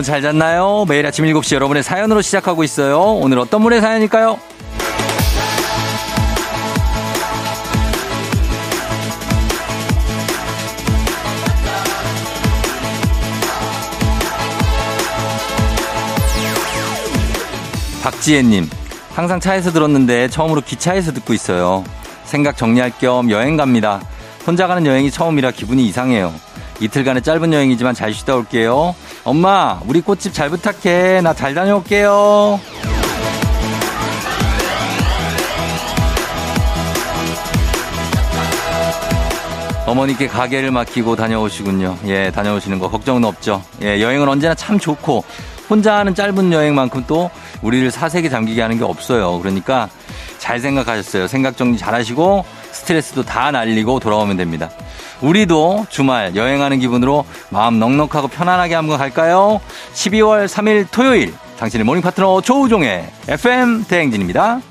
여러분 잘 잤나요? 매일 아침 7시 여러분의 사연으로 시작하고 있어요. 오늘 어떤 분의 사연일까요? 박지혜님, 항상 차에서 들었는데 처음으로 기차에서 듣고 있어요. 생각 정리할 겸 여행 갑니다. 혼자 가는 여행이 처음이라 기분이 이상해요. 이틀간의 짧은 여행이지만 잘 쉬다 올게요. 엄마, 우리 꽃집 잘 부탁해. 나 잘 다녀올게요. 어머니께 가게를 맡기고 다녀오시군요. 예, 다녀오시는 거 걱정은 없죠. 예, 여행은 언제나 참 좋고 혼자 하는 짧은 여행만큼 또 우리를 사색에 잠기게 하는 게 없어요. 그러니까 잘 생각하셨어요. 생각 정리 잘 하시고 스트레스도 다 날리고 돌아오면 됩니다. 우리도 주말 여행하는 기분으로 마음 넉넉하고 편안하게 한번 갈까요? 12월 3일 토요일 당신의 모닝 파트너 조우종의 FM 대행진입니다.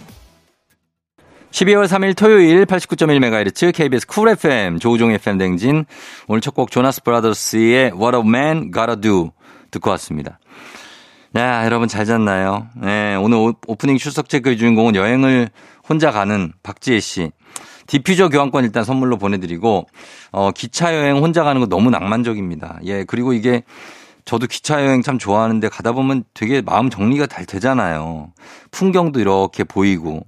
12월 3일 토요일 89.1MHz KBS 쿨 FM 조우종 FM 대행진 오늘 첫 곡 조나스 브라더스의 What a Man Gotta Do 듣고 왔습니다. 야, 여러분 잘 잤나요? 네, 오늘 오프닝 출석 체크의 주인공은 여행을 혼자 가는 박지혜 씨. 디퓨저 교환권 일단 선물로 보내드리고, 기차 여행 혼자 가는 거 너무 낭만적입니다. 예, 그리고 이게 저도 기차 여행 참 좋아하는데 가다 보면 되게 마음 정리가 잘 되잖아요. 풍경도 이렇게 보이고,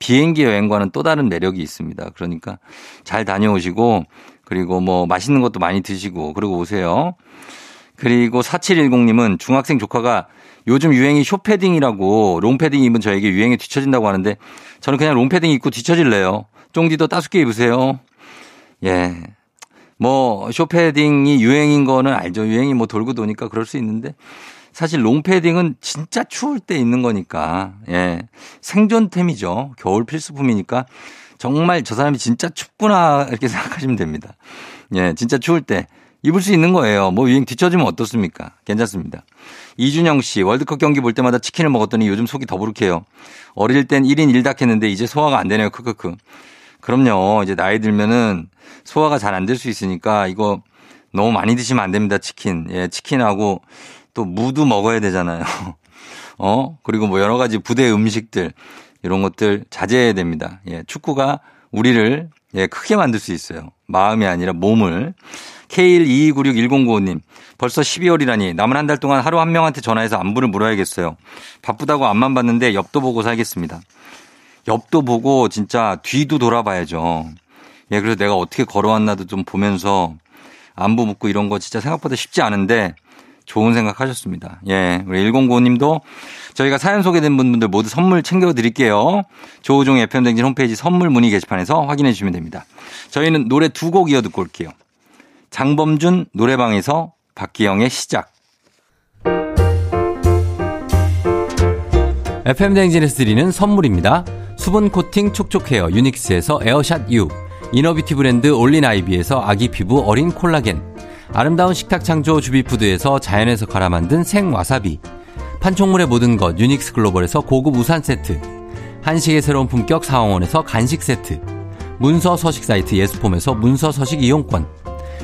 비행기 여행과는 또 다른 매력이 있습니다. 그러니까 잘 다녀오시고, 그리고 뭐 맛있는 것도 많이 드시고, 그러고 오세요. 그리고 4710님은 중학생 조카가 요즘 유행이 숏패딩이라고 롱패딩 입은 저에게 유행에 뒤처진다고 하는데 저는 그냥 롱패딩 입고 뒤처질래요. 쫑디도 따숩게 입으세요. 예. 뭐 숏패딩이 유행인 거는 알죠. 유행이 뭐 돌고 도니까 그럴 수 있는데 사실 롱패딩은 진짜 추울 때 입는 거니까 예. 생존템이죠. 겨울 필수품이니까 정말 저 사람이 진짜 춥구나 이렇게 생각하시면 됩니다. 예. 진짜 추울 때 입을 수 있는 거예요. 뭐 유행 뒤처지면 어떻습니까? 괜찮습니다. 이준영 씨, 월드컵 경기 볼 때마다 치킨을 먹었더니 요즘 속이 더부룩해요. 어릴 땐 1인 1닭 했는데 이제 소화가 안 되네요. 크크크. 그럼요. 이제 나이 들면은 소화가 잘 안 될 수 있으니까 이거 너무 많이 드시면 안 됩니다. 치킨. 예, 치킨하고 또 무도 먹어야 되잖아요. 그리고 뭐 여러 가지 부대 음식들 이런 것들 자제해야 됩니다. 예, 축구가 우리를 예, 크게 만들 수 있어요. 마음이 아니라 몸을. K122961095님 벌써 12월이라니 남은 한 달 동안 하루 한 명한테 전화해서 안부를 물어야겠어요. 바쁘다고 앞만 봤는데 옆도 보고 살겠습니다. 옆도 보고 진짜 뒤도 돌아봐야죠. 예, 그래서 내가 어떻게 걸어왔나도 좀 보면서 안부 묻고 이런 거 진짜 생각보다 쉽지 않은데 좋은 생각 하셨습니다. 예, 우리 1095님도 저희가 사연 소개된 분들 모두 선물 챙겨드릴게요. 조우종 FM댕진 홈페이지 선물 문의 게시판에서 확인해 주시면 됩니다. 저희는 노래 두 곡 이어 듣고 올게요. 장범준 노래방에서 박기영의 시작. FM댕진에서 드리는 선물입니다. 수분 코팅 촉촉헤어 유닉스에서 에어샷 U, 이너뷰티 브랜드 올린 아이비에서 아기 피부 어린 콜라겐, 아름다운 식탁 창조 주비푸드에서 자연에서 갈아 만든 생와사비, 판촉물의 모든 것 유닉스 글로벌에서 고급 우산 세트, 한식의 새로운 품격 사홍원에서 간식 세트, 문서 서식 사이트 예스폼에서 문서 서식 이용권,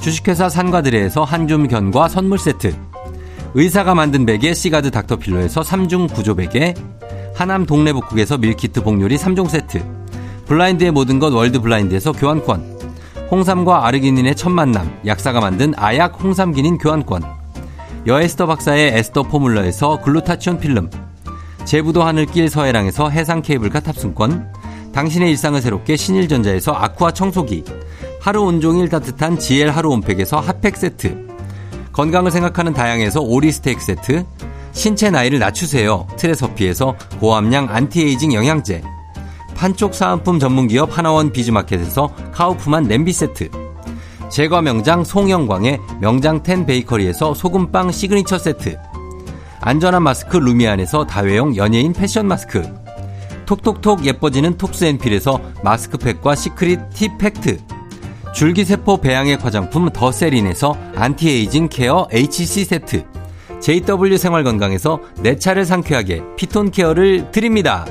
주식회사 산과드레에서 한줌 견과 선물 세트, 의사가 만든 베개 시가드 닥터필러에서 3중 구조 베개, 하남 동래북국에서 밀키트 복요리 3종 세트, 블라인드의 모든 것 월드블라인드에서 교환권, 홍삼과 아르기닌의 첫 만남 약사가 만든 아약 홍삼기닌 교환권, 여에스터 박사의 에스터 포뮬러에서 글루타치온 필름, 제부도 하늘길 서해랑에서 해상 케이블카 탑승권, 당신의 일상을 새롭게 신일전자에서 아쿠아 청소기, 하루 온종일 따뜻한 GL 하루 온팩에서 핫팩 세트, 건강을 생각하는 다양에서 오리 스테이크 세트, 신체 나이를 낮추세요 트레서피에서 고함량 안티에이징 영양제, 판촉 사은품 전문기업 하나원 비즈마켓에서 카우프만 냄비 세트, 제과 명장 송영광의 명장텐 베이커리에서 소금빵 시그니처 세트, 안전한 마스크 루미안에서 다회용 연예인 패션 마스크, 톡톡톡 예뻐지는 톡스앤필에서 마스크팩과 시크릿 티팩트, 줄기세포 배양액 화장품 더세린에서 안티에이징 케어 HC 세트, JW 생활건강에서 내 차를 상쾌하게 피톤 케어를 드립니다.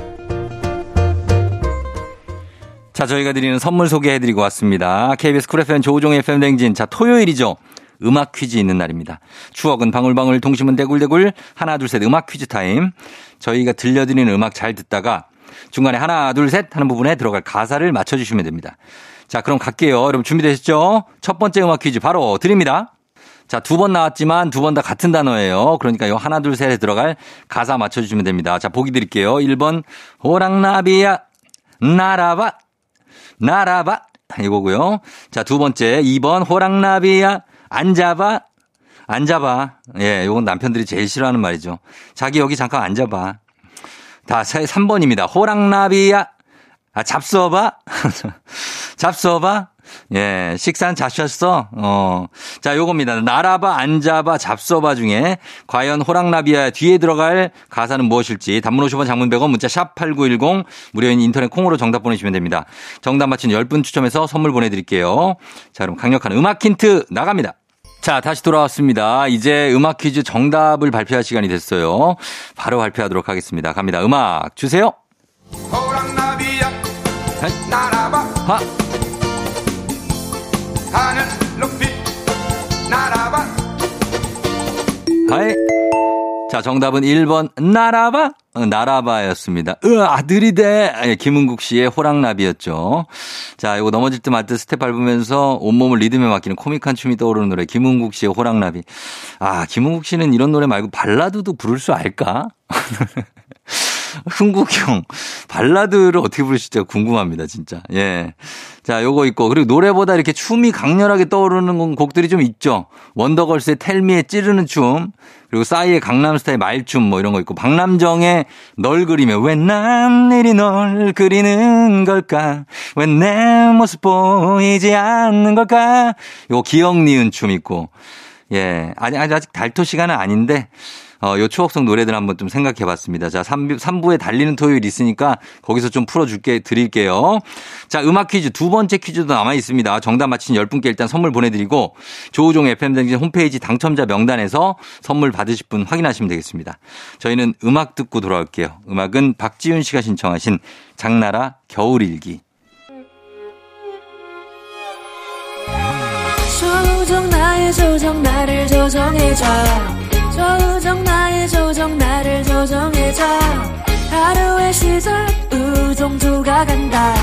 자, 저희가 드리는 선물 소개해드리고 왔습니다. KBS 쿨 FM 조우종 FM 댕진. 자, 토요일이죠. 음악 퀴즈 있는 날입니다. 추억은 방울방울, 동심은 대굴대굴. 하나 둘 셋 음악 퀴즈 타임. 저희가 들려드리는 음악 잘 듣다가 중간에 하나 둘 셋 하는 부분에 들어갈 가사를 맞춰주시면 됩니다. 자, 그럼 갈게요. 여러분 준비되셨죠? 첫 번째 음악 퀴즈 바로 드립니다. 자, 두 번 나왔지만 두 번 다 같은 단어예요. 그러니까 요 하나 둘 셋에 들어갈 가사 맞춰주시면 됩니다. 자, 보기 드릴게요. 1번 호랑나비야 날아봐 날아봐 이거고요. 자, 두 번째 2번 호랑나비야 앉아봐 앉아봐. 예, 요건 남편들이 제일 싫어하는 말이죠. 자기 여기 잠깐 앉아봐. 다 3번입니다. 호랑나비야 아, 잡숴봐. 잡숴봐. 예, 식사는 자셨어? 자, 요겁니다. 날아봐, 앉아봐, 잡숴봐 중에 과연 호랑나비야 뒤에 들어갈 가사는 무엇일지. 단문 50원, 장문 100원, 문자 샵 8910 무료인 인터넷 콩으로 정답 보내주시면 됩니다. 정답 맞힌 10분 추첨해서 선물 보내드릴게요. 자, 그럼 강력한 음악 힌트 나갑니다. 자, 다시 돌아왔습니다. 이제 음악 퀴즈 정답을 발표할 시간이 됐어요. 바로 발표하도록 하겠습니다. 갑니다. 음악 주세요. 호랑나비야 날아봐 하 하늘 높이 날아봐. 하이. 자, 정답은 1번 날아봐. 날아봐였습니다. 아들이대. 예, 김은국 씨의 호랑나비였죠. 자, 이거 넘어질 듯 말 듯 스텝 밟으면서 온몸을 리듬에 맡기는 코믹한 춤이 떠오르는 노래 김은국 씨의 호랑나비. 아, 김은국 씨는 이런 노래 말고 발라드도 부를 수 알까? 흥국형 발라드를 어떻게 부르실지 궁금합니다, 진짜. 예, 자, 요거 있고 그리고 노래보다 이렇게 춤이 강렬하게 떠오르는 곡들이 좀 있죠. 원더걸스의 텔미에 찌르는 춤, 그리고 싸이의 강남스타일 말춤 뭐 이런 거 있고 박남정의 널 그리며 왜 난 이리 널 그리는 걸까? 왜 내 모습 보이지 않는 걸까? 요 기억 니은 춤 있고. 예, 아직 달토 시간은 아닌데. 요 추억 속 노래들 한번 좀 생각해 봤습니다. 자, 3부에 달리는 토요일 있으니까 거기서 좀 풀어줄게 드릴게요. 자, 음악 퀴즈 두 번째 퀴즈도 남아 있습니다. 정답 맞힌 10분께 일단 선물 보내드리고 조우종 FM댕진 홈페이지 당첨자 명단에서 선물 받으실 분 확인하시면 되겠습니다. 저희는 음악 듣고 돌아올게요. 음악은 박지윤 씨가 신청하신 장나라 겨울일기. 조우종 나의 조정 나를 조정해줘 조우종 나의 조정 나를 조정해줘 하루의 시절 우종조가 간다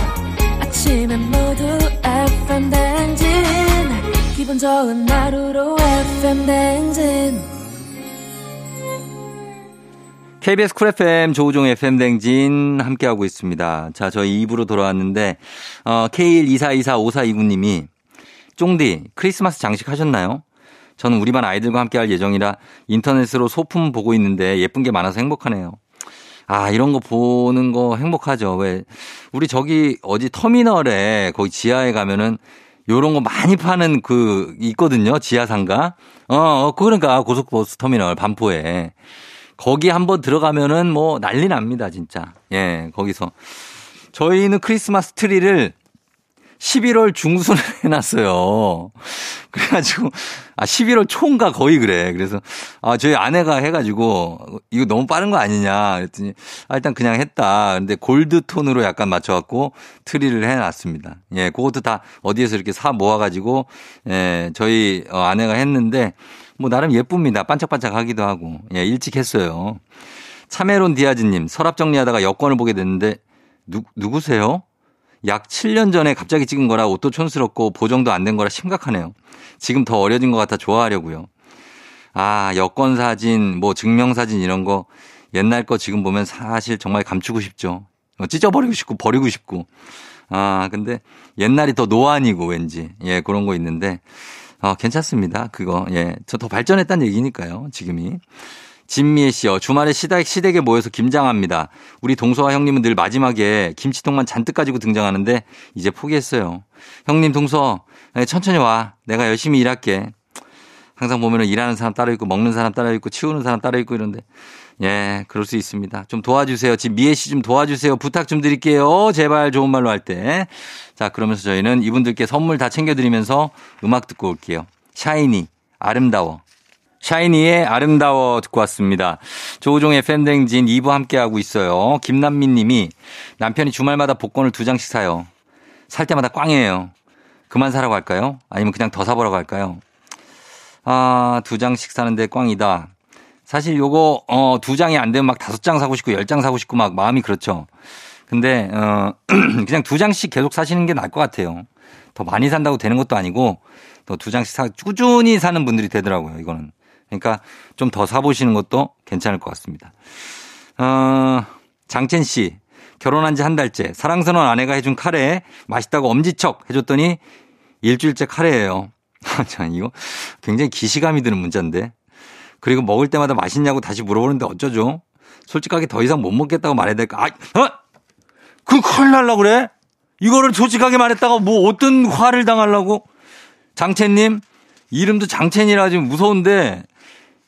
아침엔 모두 FM 댕진 기분 좋은 하루로 FM 댕진 KBS 쿨 FM 조우종 FM 댕진 함께하고 있습니다. 자, 저희 2부로 돌아왔는데 K124245429님이 쫑디 크리스마스 장식하셨나요? 저는 우리 반 아이들과 함께할 예정이라 인터넷으로 소품 보고 있는데 예쁜 게 많아서 행복하네요. 아, 이런 거 보는 거 행복하죠. 왜 우리 저기 어디 터미널에 거기 지하에 가면은 요런 거 많이 파는 그 있거든요. 지하상가. 그러니까 고속버스 터미널 반포에 거기 한번 들어가면은 뭐 난리 납니다, 진짜. 예, 거기서 저희는 크리스마스 트리를 11월 중순에 해놨어요. 그래가지고, 11월 초인가 거의 그래. 그래서, 저희 아내가 해가지고, 이거 너무 빠른 거 아니냐. 그랬더니, 일단 그냥 했다. 근데 골드 톤으로 약간 맞춰갖고 트리를 해놨습니다. 예, 그것도 다 어디에서 이렇게 사 모아가지고, 예, 저희 아내가 했는데, 뭐, 나름 예쁩니다. 반짝반짝 하기도 하고. 예, 일찍 했어요. 차메론 디아즈님, 서랍 정리하다가 여권을 보게 됐는데, 누구세요? 약 7년 전에 갑자기 찍은 거라 옷도 촌스럽고 보정도 안 된 거라 심각하네요. 지금 더 어려진 것 같아 좋아하려고요. 아, 여권 사진, 뭐 증명 사진 이런 거 옛날 거 지금 보면 사실 정말 감추고 싶죠. 찢어버리고 싶고 버리고 싶고. 아, 근데 옛날이 더 노안이고 왠지. 예, 그런 거 있는데. 괜찮습니다. 그거. 예. 저 더 발전했다는 얘기니까요. 지금이. 진미애 씨요. 주말에 시댁에 모여서 김장합니다. 우리 동서와 형님은 늘 마지막에 김치통만 잔뜩 가지고 등장하는데 이제 포기했어요. 형님 동서 천천히 와. 내가 열심히 일할게. 항상 보면은 일하는 사람 따로 있고 먹는 사람 따로 있고 치우는 사람 따로 있고 이런데 예, 그럴 수 있습니다. 좀 도와주세요. 지금 미애 씨 좀 도와주세요. 부탁 좀 드릴게요. 제발 좋은 말로 할 때. 자, 그러면서 저희는 이분들께 선물 다 챙겨드리면서 음악 듣고 올게요. 샤이니, 아름다워. 샤이니의 아름다워 듣고 왔습니다. 조우종의 팬댕진 2부 함께하고 있어요. 김남민 님이 남편이 주말마다 복권을 2장씩 사요. 살 때마다 꽝이에요. 그만 사라고 할까요? 아니면 그냥 더 사보라고 할까요? 아, 2장씩 사는데 꽝이다. 사실 요거 2장이 안 되면 막 5장 사고 싶고 10장 사고 싶고 막 마음이 그렇죠. 근데 그냥 2장씩 계속 사시는 게 나을 것 같아요. 더 많이 산다고 되는 것도 아니고 또 2장씩 꾸준히 사는 분들이 되더라고요. 이거는. 그러니까 좀 더 사보시는 것도 괜찮을 것 같습니다. 장첸 씨 결혼한 지 한 달째 사랑스러운 아내가 해준 카레 맛있다고 엄지척 해줬더니 일주일째 카레예요. 이거 굉장히 기시감이 드는 문자인데 그리고 먹을 때마다 맛있냐고 다시 물어보는데 어쩌죠? 솔직하게 더 이상 못 먹겠다고 말해야 될까? 그 큰일 날라 그래? 이거를 솔직하게 말했다가 뭐 어떤 화를 당하려고? 장첸님 이름도 장첸이라 지금 무서운데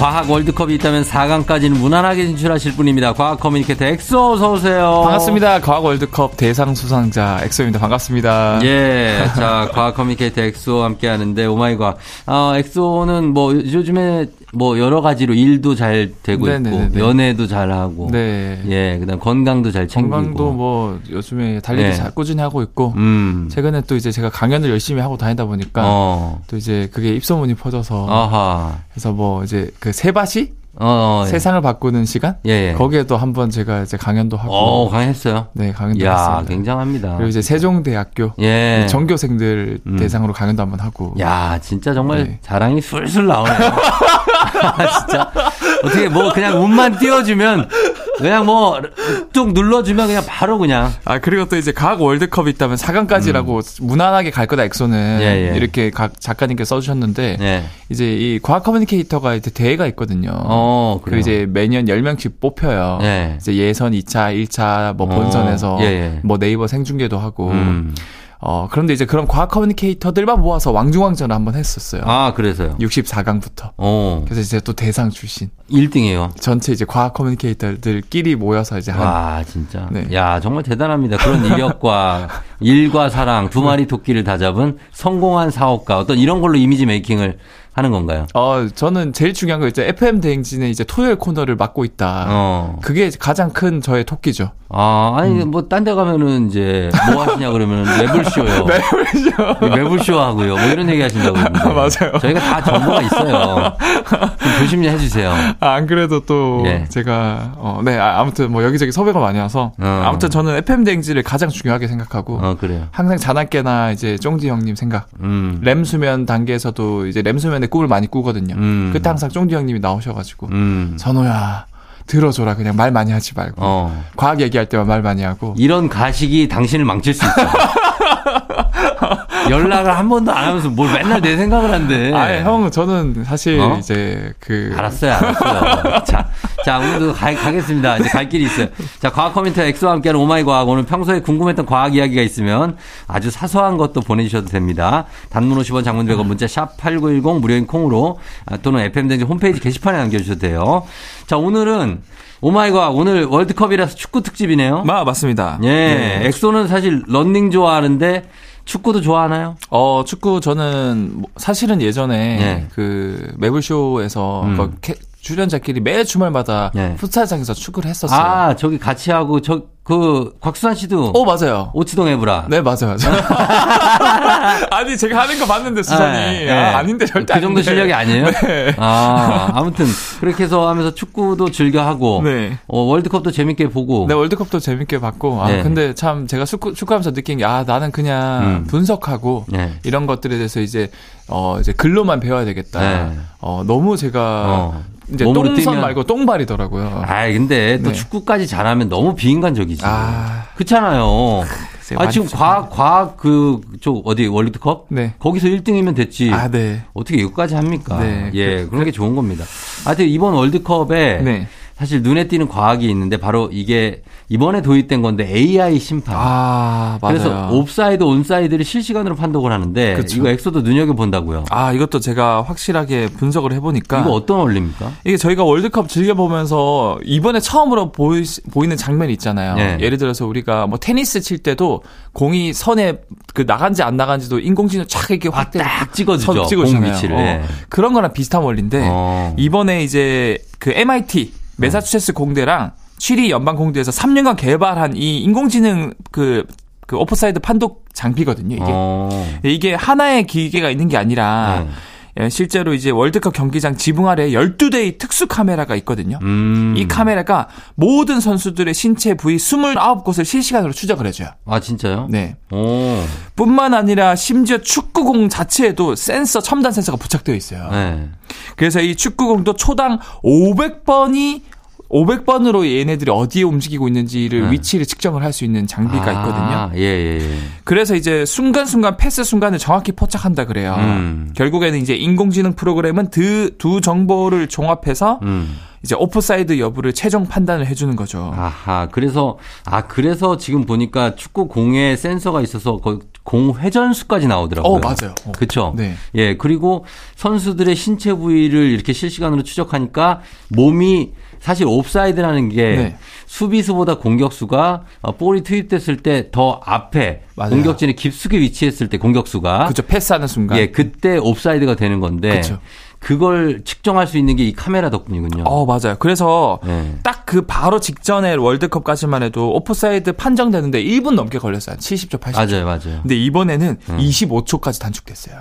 과학 월드컵이 있다면 4강까지는 무난하게 진출하실 분입니다. 과학 커뮤니케이터 엑소, 어서 오세요. 반갑습니다. 과학 월드컵 대상 수상자 엑소입니다. 반갑습니다. 예, 자 과학 커뮤니케이터 엑소와 함께하는데 오마이 과학. 엑소는 뭐 요즘에 뭐 여러 가지로 일도 잘 되고 네네네네. 있고 연애도 잘 하고, 네, 예, 그다음 건강도 잘 챙기고. 건강도 뭐 요즘에 달리기 잘 꾸준히 하고 있고, 최근에 또 이제 제가 강연을 열심히 하고 다니다 보니까 또 이제 그게 입소문이 퍼져서, 아하. 그래서 뭐 이제 그 세바시? 예. 세상을 바꾸는 시간? 예, 예. 거기에도 한번 제가 이제 강연도 하고. 강연했어요? 네, 강연도 했습니다. 굉장합니다. 그리고 이제 세종대학교. 예. 전교생들 대상으로 강연도 한번 하고. 야, 진짜 정말 네. 자랑이 술술 나오네요. 진짜. 어떻게 뭐 그냥 운만 띄워주면. 그냥 뭐 뚝 눌러주면 그냥 바로 그냥. 아, 그리고 또 이제 과학 월드컵이 있다면 4강까지라고 무난하게 갈 거다 엑소는. 예, 예. 이렇게 각 작가님께 써주셨는데 예. 이제 이 과학 커뮤니케이터가 이제 대회가 있거든요. 그 이제 매년 10명씩 뽑혀요. 예. 이제 예선 2차, 1차 뭐 본선에서 예, 예. 뭐 네이버 생중계도 하고. 그런데 이제 그런 과학 커뮤니케이터들만 모아서 왕중왕전을 한번 했었어요. 아, 그래서요? 64강부터. 그래서 이제 또 대상 출신. 1등이에요. 전체 이제 과학 커뮤니케이터들끼리 모여서 이제 한. 와, 진짜. 네. 야, 정말 대단합니다. 그런 이력과 일과 사랑 두 마리 토끼를 다 잡은 성공한 사업가. 어떤 이런 걸로 이미지 메이킹을 하는 건가요? 저는 제일 중요한 거 이제 FM 대행진의 이제 토요일 코너를 맡고 있다. 그게 가장 큰 저의 토끼죠. 아, 아니 뭐 딴 데 가면은 이제 뭐 하시냐 그러면 매불쇼요. 매불쇼 하고요. 뭐 이런 얘기 하신다고. 맞아요. 저희가 다 정보가 있어요. 좀 조심해 주세요. 아, 안 그래도 또 예. 제가 아무튼 뭐 여기저기 섭외가 많이 와서 아무튼 저는 FM 대행진을 가장 중요하게 생각하고 그래요. 항상 자나깨나 이제 쫑지 형님 생각. 램 수면 단계에서도 이제 램 수면 꿈을 많이 꾸거든요. 그때 항상 쫑디 형님이 나오셔가지고 선호야 들어줘라. 그냥 말 많이 하지 말고 과학 얘기할 때만 말 많이 하고. 이런 가식이 당신을 망칠 수 있죠. 연락을 한 번도 안 하면서 뭘 맨날 내 생각을 한대. 아니 형 저는 사실 이제 그 알았어요. 자 오늘도 가겠습니다. 이제 갈 길이 있어요. 자 과학 커뮤니티 엑소와 함께하는 오마이 과학. 오늘 평소에 궁금했던 과학 이야기가 있으면 아주 사소한 것도 보내주셔도 됩니다. 단문 50원 장문 100원 문자 샵 8910 무료인 콩으로 또는 FM등지 홈페이지 게시판에 남겨주셔도 돼요. 자 오늘은 오마이갓 오늘 월드컵이라서 축구 특집이네요. 맞습니다. 예, 네. 엑소는 사실 러닝 좋아하는데 축구도 좋아하나요? 축구 저는 사실은 예전에 네. 그 매불쇼에서 출연자끼리 매 주말마다 네. 풋살장에서 축구를 했었어요. 아 저기 같이 하고 그 곽수산 씨도. 맞아요. 오치동 에브라. 네 맞아요. 아니 제가 하는 거 봤는데 수산이 네. 아닌데 절대 그 정도 실력이 아니에요. 네. 아무튼 그렇게 해서 하면서 축구도 즐겨하고 네. 월드컵도 재밌게 보고. 네 월드컵도 재밌게 봤고. 네. 근데 참 제가 축구하면서 느낀 게 나는 그냥 분석하고 네. 이런 것들에 대해서 이제 글로만 배워야 되겠다. 네. 너무 제가 이제 똥선 뛰면... 말고 똥발이더라고요. 근데 또 네. 축구까지 잘하면 너무 비인간적이지. 그렇잖아요. 지금 과학 그쪽 어디 월드컵? 네. 거기서 1등이면 됐지. 네. 어떻게 이거까지 합니까? 네. 예, 그런 게 좋은 겁니다. 하여튼 이번 월드컵에 네. 사실 눈에 띄는 과학이 있는데 바로 이게 이번에 도입된 건데 AI 심판. 맞아요. 그래서 옵사이드, 온사이드를 실시간으로 판독을 하는데 그쵸. 이거 엑소도 눈여겨본다고요. 이것도 제가 확실하게 분석을 해보니까. 이거 어떤 원리입니까? 이게 저희가 월드컵 즐겨보면서 이번에 처음으로 보이는 장면이 있잖아요. 네. 예를 들어서 우리가 뭐 테니스 칠 때도 공이 선에 그 나간지 안 나간지도 인공지능 촥 이렇게 확 딱 찍어주죠. 공 위치를. 그런 거랑 비슷한 원리인데 이번에 이제 그 MIT. 매사추세츠 공대랑 취리 연방 공대에서 3년간 개발한 이 인공지능 그 오프사이드 판독 장비거든요. 이게 하나의 기계가 있는 게 아니라 실제로 이제 월드컵 경기장 지붕 아래에 12대의 특수 카메라가 있거든요. 이 카메라가 모든 선수들의 신체 부위 29곳을 실시간으로 추적을 해줘요. 아 진짜요? 네. 뿐만 아니라 심지어 축구공 자체에도 첨단 센서가 부착되어 있어요. 네. 그래서 이 축구공도 초당 500번으로 얘네들이 어디에 움직이고 있는지를 위치를 측정을 할 수 있는 장비가 있거든요. 예. 그래서 이제 순간순간 패스 순간을 정확히 포착한다 그래요. 결국에는 이제 인공지능 프로그램은 두 정보를 종합해서 이제 오프사이드 여부를 최종 판단을 해주는 거죠. 그래서 지금 보니까 축구 공에 센서가 있어서 공 회전수까지 나오더라고요. 맞아요. 그렇죠. 네. 예, 그리고 선수들의 신체 부위를 이렇게 실시간으로 추적하니까 몸이 사실 옵사이드라는 게 네. 수비수보다 공격수가 볼이 투입됐을 때 더 앞에 맞아요. 공격진에 깊숙이 위치했을 때 공격수가 그렇죠. 패스하는 순간. 예, 그때 옵사이드가 되는 건데. 그렇죠. 그걸 측정할 수 있는 게 이 카메라 덕분이군요. 맞아요. 그래서 딱 그 바로 직전에 월드컵까지만 해도 오프사이드 판정되는데 1분 넘게 걸렸어요. 70초, 80초. 맞아요. 근데 이번에는 25초까지 단축됐어요.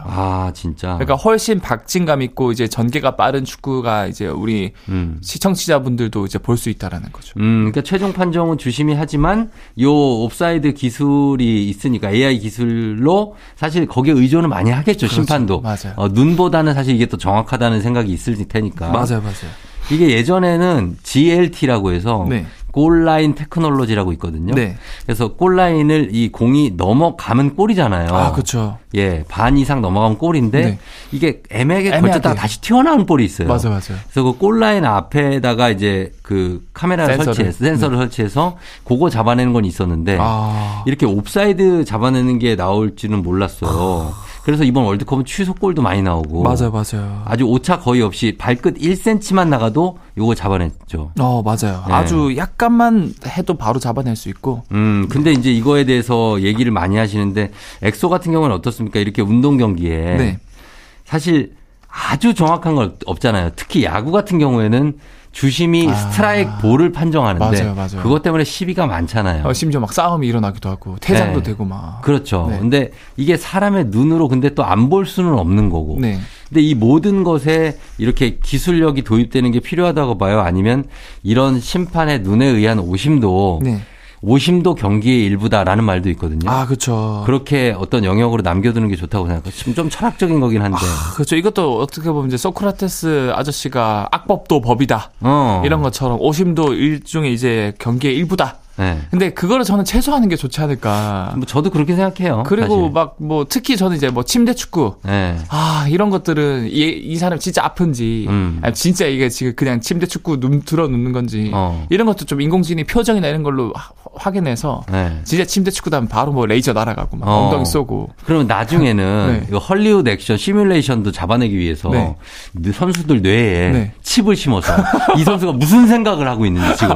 진짜. 그러니까 훨씬 박진감 있고 이제 전개가 빠른 축구가 이제 우리 시청자분들도 이제 볼 수 있다라는 거죠. 그러니까 최종 판정은 주심이 하지만 요 옵사이드 기술이 있으니까 AI 기술로 사실 거기에 의존을 많이 하겠죠. 그렇죠. 심판도. 맞아요. 눈보다는 사실 이게 또 정확하다는 생각이 있을 테니까. 맞아요. 이게 예전에는 GLT라고 해서 골라인 테크놀로지라고 있거든요. 네. 그래서 골라인을 이 공이 넘어가면 골이잖아요. 아, 그렇죠. 예, 반 이상 넘어가면 골인데 네. 이게 애매하게 걸쳤다가 다시 튀어나오는 볼이 있어요. 맞아요, 맞아요. 그래서 그 골라인 앞에다가 이제 그 카메라를 설치해서 센서를 네. 설치해서 그거 잡아내는 건 있었는데 아. 이렇게 옵사이드 잡아내는 게 나올지는 몰랐어요. 그래서 이번 월드컵은 취소골도 많이 나오고 맞아요, 맞아요. 아주 오차 거의 없이 발끝 1cm만 나가도 이거 잡아냈죠. 어, 맞아요. 네. 아주 약간만 해도 바로 잡아낼 수 있고. 근데 이제 이거에 대해서 얘기를 많이 하시는데 엑소 같은 경우는 어떻습니까? 이렇게 운동 경기에 네. 사실 아주 정확한 건 없잖아요. 특히 야구 같은 경우에는 주심이 아. 스트라이크 볼을 판정하는데 맞아요, 맞아요. 그것 때문에 시비가 많잖아요. 심지어 막 싸움이 일어나기도 하고 퇴장도 네. 되고 막. 그렇죠. 네. 근데 이게 사람의 눈으로 근데 또 안 볼 수는 없는 거고. 네. 근데 이 모든 것에 이렇게 기술력이 도입되는 게 필요하다고 봐요. 아니면 이런 심판의 눈에 의한 오심도 네. 오심도 경기의 일부다라는 말도 있거든요. 아, 그렇죠. 그렇게 어떤 영역으로 남겨두는 게 좋다고 생각해요. 지금 좀 철학적인 거긴 한데. 아, 그렇죠. 이것도 어떻게 보면 이제 소크라테스 아저씨가 악법도 법이다. 이런 것처럼 오심도 일종의 이제 경기의 일부다. 네. 근데 그거를 저는 최소화하는 게 좋지 않을까. 뭐 저도 그렇게 생각해요. 그리고 막 뭐 특히 저는 이제 뭐 침대 축구. 네. 아, 이런 것들은 이 사람이 진짜 아픈지, 아니, 진짜 이게 지금 그냥 침대 축구 들어 눕는 건지, 이런 것도 좀 인공지능이 표정이나 이런 걸로 확인해서, 네. 진짜 침대 축구도 하면 바로 뭐 레이저 날아가고, 막 엉덩이 쏘고. 그러면 나중에는 네. 헐리우드 액션 시뮬레이션도 잡아내기 위해서 네. 선수들 뇌에 네. 칩을 심어서 이 선수가 무슨 생각을 하고 있는지 지금.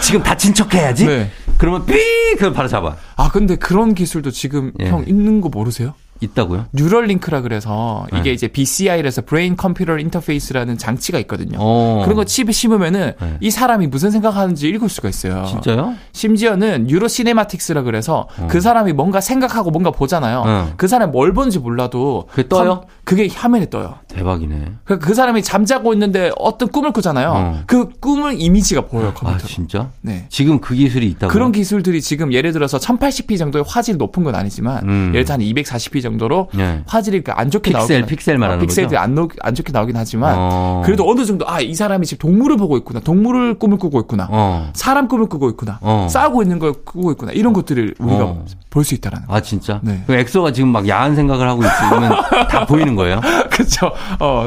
지금 다친 척해야지. 네. 그러면 삐 그걸 바로 잡아. 아 근데 그런 기술도 지금 예. 형 있는 거 모르세요? 있다고요? 뉴럴링크라 그래서 이게 네. 이제 BCI라서 브레인 컴퓨터 인터페이스라는 장치가 있거든요. 그런 거 칩에 심으면은 네. 이 사람이 무슨 생각하는지 읽을 수가 있어요. 진짜요? 심지어는 뉴로 시네마틱스라 그래서 그 사람이 뭔가 생각하고 뭔가 보잖아요. 그 사람이 뭘 본지 몰라도 그게 떠요? 그게 화면에 떠요. 대박이네. 그 사람이 잠자고 있는데 어떤 꿈을 꾸잖아요. 그 꿈을 이미지가 보여요. 컴퓨터로. 아 진짜? 네. 지금 그 기술이 있다고요? 그런 기술들이 지금 예를 들어서 1080p 정도의 화질 높은 건 아니지만 예를 들어 한 240p 정도로 네. 화질이 안 좋게 나오긴 픽셀 말하는 거죠. 픽셀이 안 좋게 나오긴 하지만 그래도 어느 정도 아, 이 사람이 지금 동물을 보고 있구나. 동물을 꿈을 꾸고 있구나. 사람 꿈을 꾸고 있구나. 싸우고 있는 걸 꾸고 있구나. 이런 것들을 우리가 볼 수 있다라는 거예요. 아, 진짜? 네. 그럼 엑소가 지금 막 야한 생각을 하고 있으면 다 보이는 거예요? 그렇죠.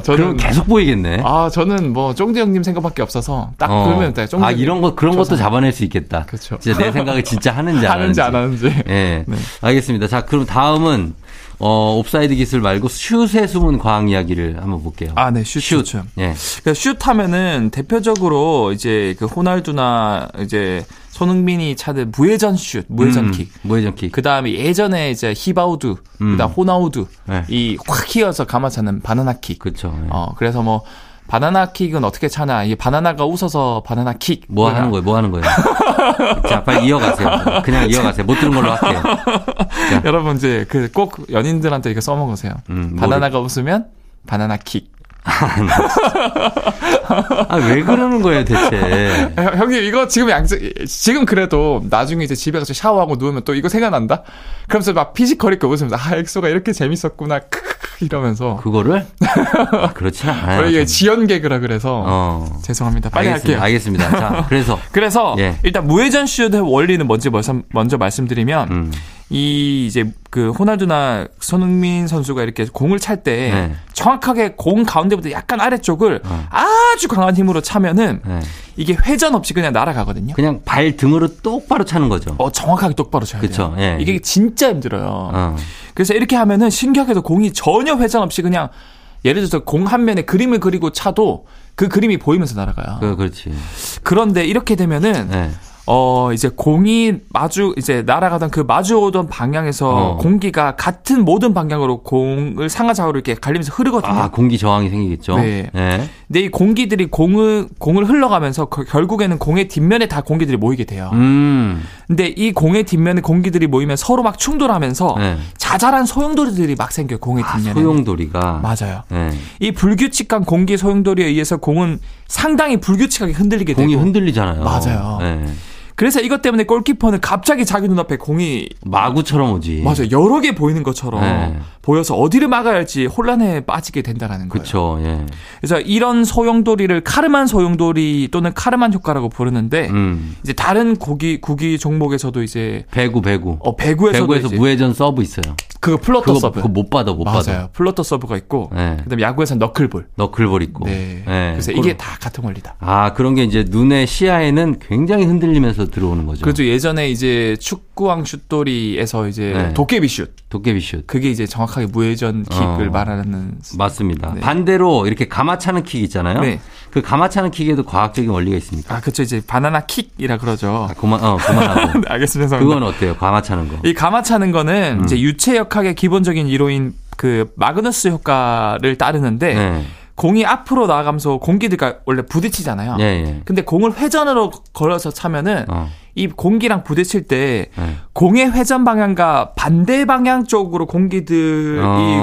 그럼 계속 보이겠네. 아, 저는 뭐 쫑대 형님 생각밖에 없어서 딱 그러면 딱 쫑대. 아, 이런 거 그런 것도 잡아낼 수 있겠다. 그렇죠. 진짜 내 생각을 진짜 하는지 안 하는지. 예. 네. 알겠습니다. 자, 그럼 다음은 옵사이드 기술 말고 슛의 숨은 과학 이야기를 한번 볼게요. 아, 네, 슛. 예. 그러니까 슛 하면은 대표적으로 이제 그 호날두나 이제 손흥민이 차든 무회전 슛, 무회전 킥. 그 다음에 예전에 이제 히바우두, 그다음 호나우두, 네. 이 확 휘어서 감아차는 바나나 킥. 그렇죠. 네. 그래서 뭐. 바나나 킥은 어떻게 차나? 이 바나나가 웃어서 바나나 킥. 뭐 하는 거예요? 자, 빨리 이어가세요. 그냥 이어가세요. 못 들은 걸로 할게요. 자. 여러분, 이제, 꼭 연인들한테 이거 써먹으세요. 바나나가 웃으면 바나나 킥. 아, 왜 그러는 거예요, 대체? 형님, 이거 지금 지금 그래도 나중에 이제 집에 가서 샤워하고 누우면 또 이거 생각난다? 그러면서 막 피식거리고 웃으면서, 아, 엑소가 이렇게 재밌었구나. 이러면서. 그거를? 그렇지 않아요. 이게 지연개그라 그래서. 죄송합니다. 빨리 알겠습니다. 할게요. 알겠습니다. 자, 그래서, 예. 일단 무회전 슛의 원리는 먼저 말씀드리면, 이제 그 호날두나 손흥민 선수가 이렇게 공을 찰 때 네. 정확하게 공 가운데부터 약간 아래쪽을 아주 강한 힘으로 차면은 네. 이게 회전 없이 그냥 날아가거든요. 그냥 발 등으로 똑바로 차는 거죠. 정확하게 똑바로 차야 돼요. 예. 이게 진짜 힘들어요. 그래서 이렇게 하면은 신기하게도 공이 전혀 회전 없이 그냥 예를 들어서 공 한 면에 그림을 그리고 차도 그 그림이 보이면서 날아가요. 그렇지. 그런데 이렇게 되면은. 네. 이제 공이 이제 날아가던 그 마주오던 방향에서 공기가 같은 모든 방향으로 공을 상하좌우로 이렇게 갈리면서 흐르거든요. 아, 공기 저항이 생기겠죠. 네. 네. 근데 이 공기들이 공을 흘러가면서 결국에는 공의 뒷면에 다 공기들이 모이게 돼요. 근데 이 공의 뒷면에 공기들이 모이면 서로 막 충돌하면서 네. 자잘한 소용돌이들이 막 생겨요, 공의 뒷면에. 아, 소용돌이가. 맞아요. 네. 이 불규칙한 공기 소용돌이에 의해서 공은 상당히 불규칙하게 흔들리게 되고. 공이 흔들리잖아요. 맞아요. 네. 그래서 이것 때문에 골키퍼는 갑자기 자기 눈앞에 공이 마구처럼 오지. 맞아요. 여러 개 보이는 것처럼 네. 보여서 어디를 막아야 할지 혼란에 빠지게 된다라는 거예요. 그렇죠. 예. 그래서 이런 소용돌이를 카르만 소용돌이 또는 카르만 효과라고 부르는데 이제 다른 구기 종목에서도 이제 배구에서 이제 무회전 서브 있어요. 그거 플러터 서브. 그거 못 받아. 맞아요. 플러터 서브가 있고 네. 그다음에 야구에서는 너클볼 있고. 네. 네. 그래서 이게 다 같은 원리다. 아, 그런 게 이제 눈의 시야에는 굉장히 흔들리면서 들어오는 거죠. 그렇죠. 예전에 이제 축구왕 슛돌이에서 이제 네. 도깨비슛. 그게 이제 정확하게 무회전 킥을 말하는. 맞습니다. 네. 반대로 이렇게 감아차는 킥 있잖아요. 네. 그 감아차는 킥에도 과학적인 원리가 있습니까? 아, 그렇죠. 이제 바나나 킥이라 그러죠. 아, 그만하고. 네, 알겠습니다. 그건 어때요? 감아차는 거. 이 감아차는 거는 이제 유체역학의 기본적인 이론인 그 마그누스 효과를 따르는데 네. 공이 앞으로 나아가면서 공기들과 원래 부딪히잖아요. 예. 근데 공을 회전으로 걸어서 차면은 이 공기랑 부딪힐 때 네. 공의 회전 방향과 반대 방향 쪽으로 공기들이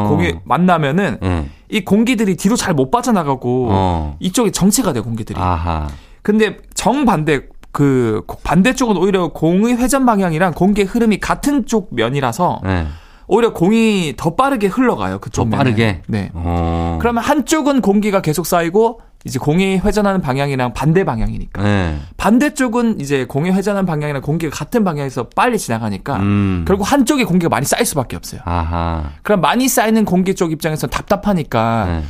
공에 만나면은 네. 이 공기들이 뒤로 잘 못 빠져나가고 이쪽이 정체가 돼요, 공기들이. 아하. 근데 정반대 그 반대쪽은 오히려 공의 회전 방향이랑 공기의 흐름이 같은 쪽 면이라서 네. 오히려 공이 더 빠르게 흘러가요. 그쪽 더 빠르게? 네. 그러면 한쪽은 공기가 계속 쌓이고 이제 공이 회전하는 방향이랑 반대 방향이니까 네. 반대쪽은 이제 공이 회전하는 방향이랑 공기가 같은 방향에서 빨리 지나가니까 결국 한쪽에 공기가 많이 쌓일 수밖에 없어요. 아하. 그럼 많이 쌓이는 공기 쪽 입장에서는 답답하니까 네.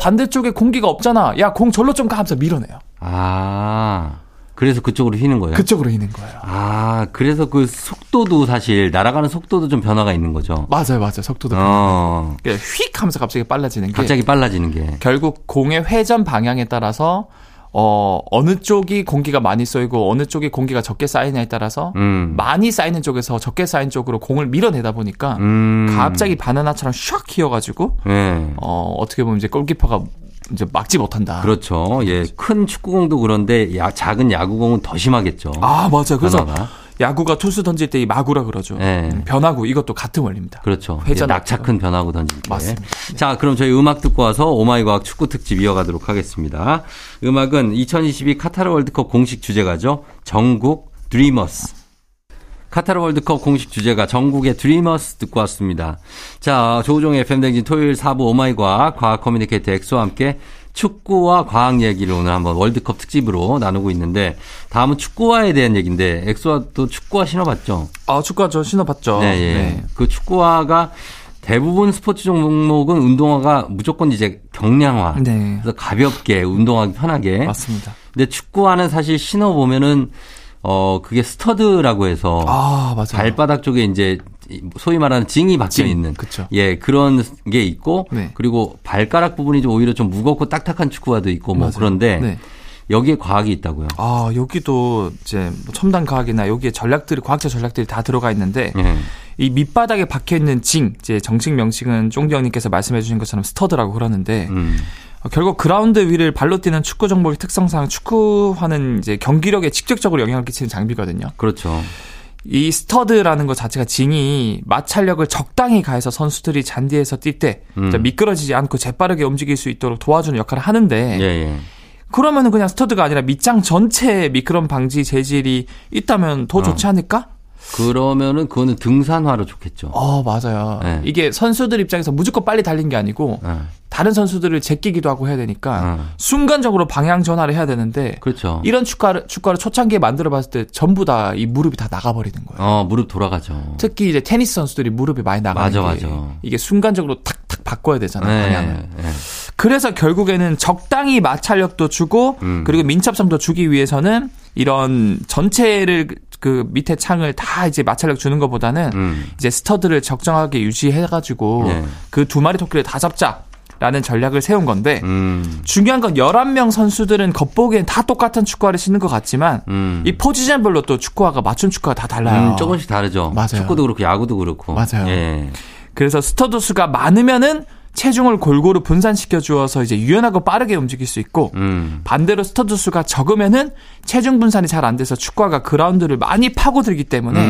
반대쪽에 공기가 없잖아. 야, 공 절로 좀 가 하면서 밀어내요. 아, 그래서 그쪽으로 휘는 거예요? 그쪽으로 휘는 거예요. 아, 그래서 그 속도도 사실 날아가는 속도도 좀 변화가 있는 거죠? 맞아요. 속도도 변화가. 휙 하면서 갑자기 빨라지는 게. 결국 공의 회전 방향에 따라서 어느 쪽이 공기가 많이 쏘이고 어느 쪽이 공기가 적게 쌓이냐에 따라서 많이 쌓이는 쪽에서 적게 쌓인 쪽으로 공을 밀어내다 보니까 갑자기 바나나처럼 샥 휘어가지고 네. 어떻게 보면 이제 골키퍼가 이제 막지 못한다. 그렇죠. 예, 큰 축구공도 그런데 작은 야구공은 더 심하겠죠. 아, 맞아요. 그래서 변화가. 야구가 투수 던질 때 이 마구라 그러죠. 네. 변화구 이것도 같은 원리입니다. 그렇죠. 회전 낙차 큰 변화구 던질 때. 맞습니다. 네. 자, 그럼 저희 음악 듣고 와서 오마이과학 축구 특집 이어가도록 하겠습니다. 음악은 2022 카타르 월드컵 공식 주제가죠. 정국 드리머스. 카타르 월드컵 공식 주제가 정국의 드리머스 듣고 왔습니다. 자, 조우종의 FM댕진 토요일 4부 오마이과학 과학 커뮤니케이터 엑소와 함께 축구와 과학 얘기를 오늘 한번 월드컵 특집으로 나누고 있는데 다음은 축구화에 대한 얘기인데 엑소와 또 축구화 신어봤죠? 아, 축구화 저 신어봤죠. 네, 예. 네. 그 축구화가 대부분 스포츠 종목은 운동화가 무조건 이제 경량화. 네. 그래서 가볍게 운동하기 편하게. 맞습니다. 근데 축구화는 사실 신어보면은 그게 스터드라고 해서 맞아요. 발바닥 쪽에 이제 소위 말하는 징이 박혀 있는 그쵸. 예, 그런 게 있고 네. 그리고 발가락 부분이 좀 오히려 좀 무겁고 딱딱한 축구화도 있고 뭐 맞아요. 그런데 네. 여기에 과학이 있다고요. 아, 여기도 이제 뭐 첨단 과학이나 여기에 전략들이 과학자 전략들이 다 들어가 있는데 이 밑바닥에 박혀 있는 징, 이제 정식 명칭은 쫑디 형님께서 말씀해 주신 것처럼 스터드라고 그러는데 결국 그라운드 위를 발로 뛰는 축구 종목의 특성상 축구화는 이제 경기력에 직접적으로 영향을 끼치는 장비거든요. 그렇죠. 이 스터드라는 것 자체가 징이 마찰력을 적당히 가해서 선수들이 잔디에서 뛸 때 미끄러지지 않고 재빠르게 움직일 수 있도록 도와주는 역할을 하는데 예. 그러면은 그냥 스터드가 아니라 밑장 전체에 미끄럼 방지 재질이 있다면 더 좋지 않을까? 그러면은 그거는 등산화로 좋겠죠. 맞아요. 네. 이게 선수들 입장에서 무조건 빨리 달린 게 아니고 다른 선수들을 제끼기도 하고 해야 되니까 순간적으로 방향 전환을 해야 되는데 그렇죠. 이런 축구화를 초창기에 만들어봤을 때 전부 다 이 무릎이 다 나가버리는 거예요. 무릎 돌아가죠. 특히 이제 테니스 선수들이 무릎이 많이 나가는 게 맞아. 이게 순간적으로 탁탁 바꿔야 되잖아요. 네. 방향을. 네. 그래서 결국에는 적당히 마찰력도 주고 그리고 민첩성도 주기 위해서는 이런 전체를 그 밑에 창을 다 이제 마찰력 주는 것보다는 이제 스터드를 적정하게 유지해가지고 네. 그 두 마리 토끼를 다 잡자라는 전략을 세운 건데 중요한 건 11명 선수들은 겉보기엔 다 똑같은 축구화를 신는 것 같지만 이 포지션별로 또 축구화가 맞춤 축구화가 다 달라요. 조금씩 다르죠. 맞아요. 축구도 그렇고 야구도 그렇고. 맞아요. 예. 그래서 스터드 수가 많으면은 체중을 골고루 분산시켜 주어서 이제 유연하고 빠르게 움직일 수 있고 반대로 스터드 수가 적으면은 체중 분산이 잘 안 돼서 축구화가 그라운드를 많이 파고들기 때문에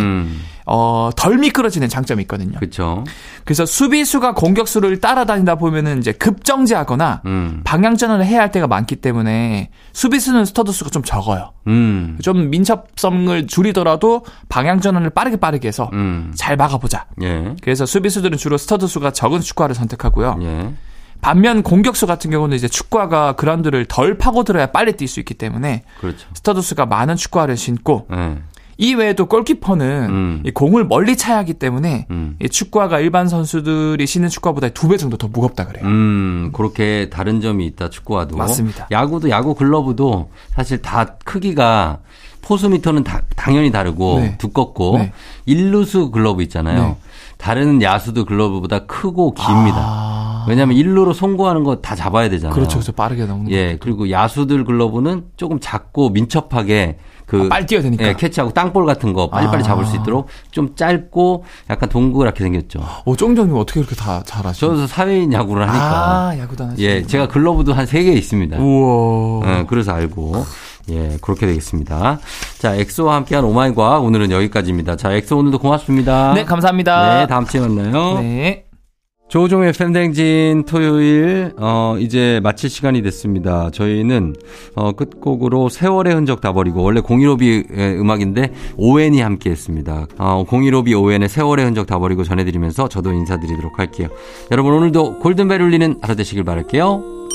덜 미끄러지는 장점이 있거든요. 그렇죠. 그래서 수비수가 공격수를 따라다니다 보면은 이제 급정지하거나 방향 전환을 해야 할 때가 많기 때문에 수비수는 스터드 수가 좀 적어요. 좀 민첩성을 줄이더라도 방향 전환을 빠르게 해서 잘 막아보자. 예. 그래서 수비수들은 주로 스터드 수가 적은 축구화를 선택하고요. 예. 반면 공격수 같은 경우는 이제 축구화가 그라운드를 덜 파고들어야 빨리 뛸 수 있기 때문에 그렇죠. 스터드 수가 많은 축구화를 신고. 예. 이 외에도 골키퍼는 이 공을 멀리 차야 하기 때문에 이 축구화가 일반 선수들이 신는 축구화보다 2배 정도 더 무겁다 그래요. 그렇게 다른 점이 있다, 축구화도. 맞습니다. 야구도, 야구 글러브도 사실 다 크기가 포수미터는 다, 당연히 다르고 네. 두껍고 네. 일루수 글러브 있잖아요. 네. 다른 야수도 글러브보다 크고 깁니다. 왜냐하면 일루로 송구하는 거 다 잡아야 되잖아요. 그렇죠. 그래서 빠르게 넘는 예, 거죠. 그리고 야수들 글러브는 조금 작고 민첩하게 빨리 뛰어야 되니까. 예, 캐치하고 땅볼 같은 거 빨리빨리 잡을 수 있도록 좀 짧고 약간 동그랗게 생겼죠. 쫑정님 어떻게 그렇게 다 잘하시죠? 저도 사회인 야구를 하니까. 야구도 하시죠. 예, 제가 글러브도 한 3개 있습니다. 우와. 예, 그래서 알고. 예, 그렇게 되겠습니다. 자, 엑소와 함께한 오마이과학 오늘은 여기까지입니다. 자, 엑소 오늘도 고맙습니다. 네, 감사합니다. 네, 다음 주에 만나요. 네. 조우종의 팬댕진 토요일 이제 마칠 시간이 됐습니다. 저희는 끝곡으로 세월의 흔적 다 버리고 원래 015B의 음악인데 오웬이 함께했습니다. 015B 오웬의 세월의 흔적 다 버리고 전해드리면서 저도 인사드리도록 할게요. 여러분 오늘도 골든벨 울리는 하루 되시길 바랄게요.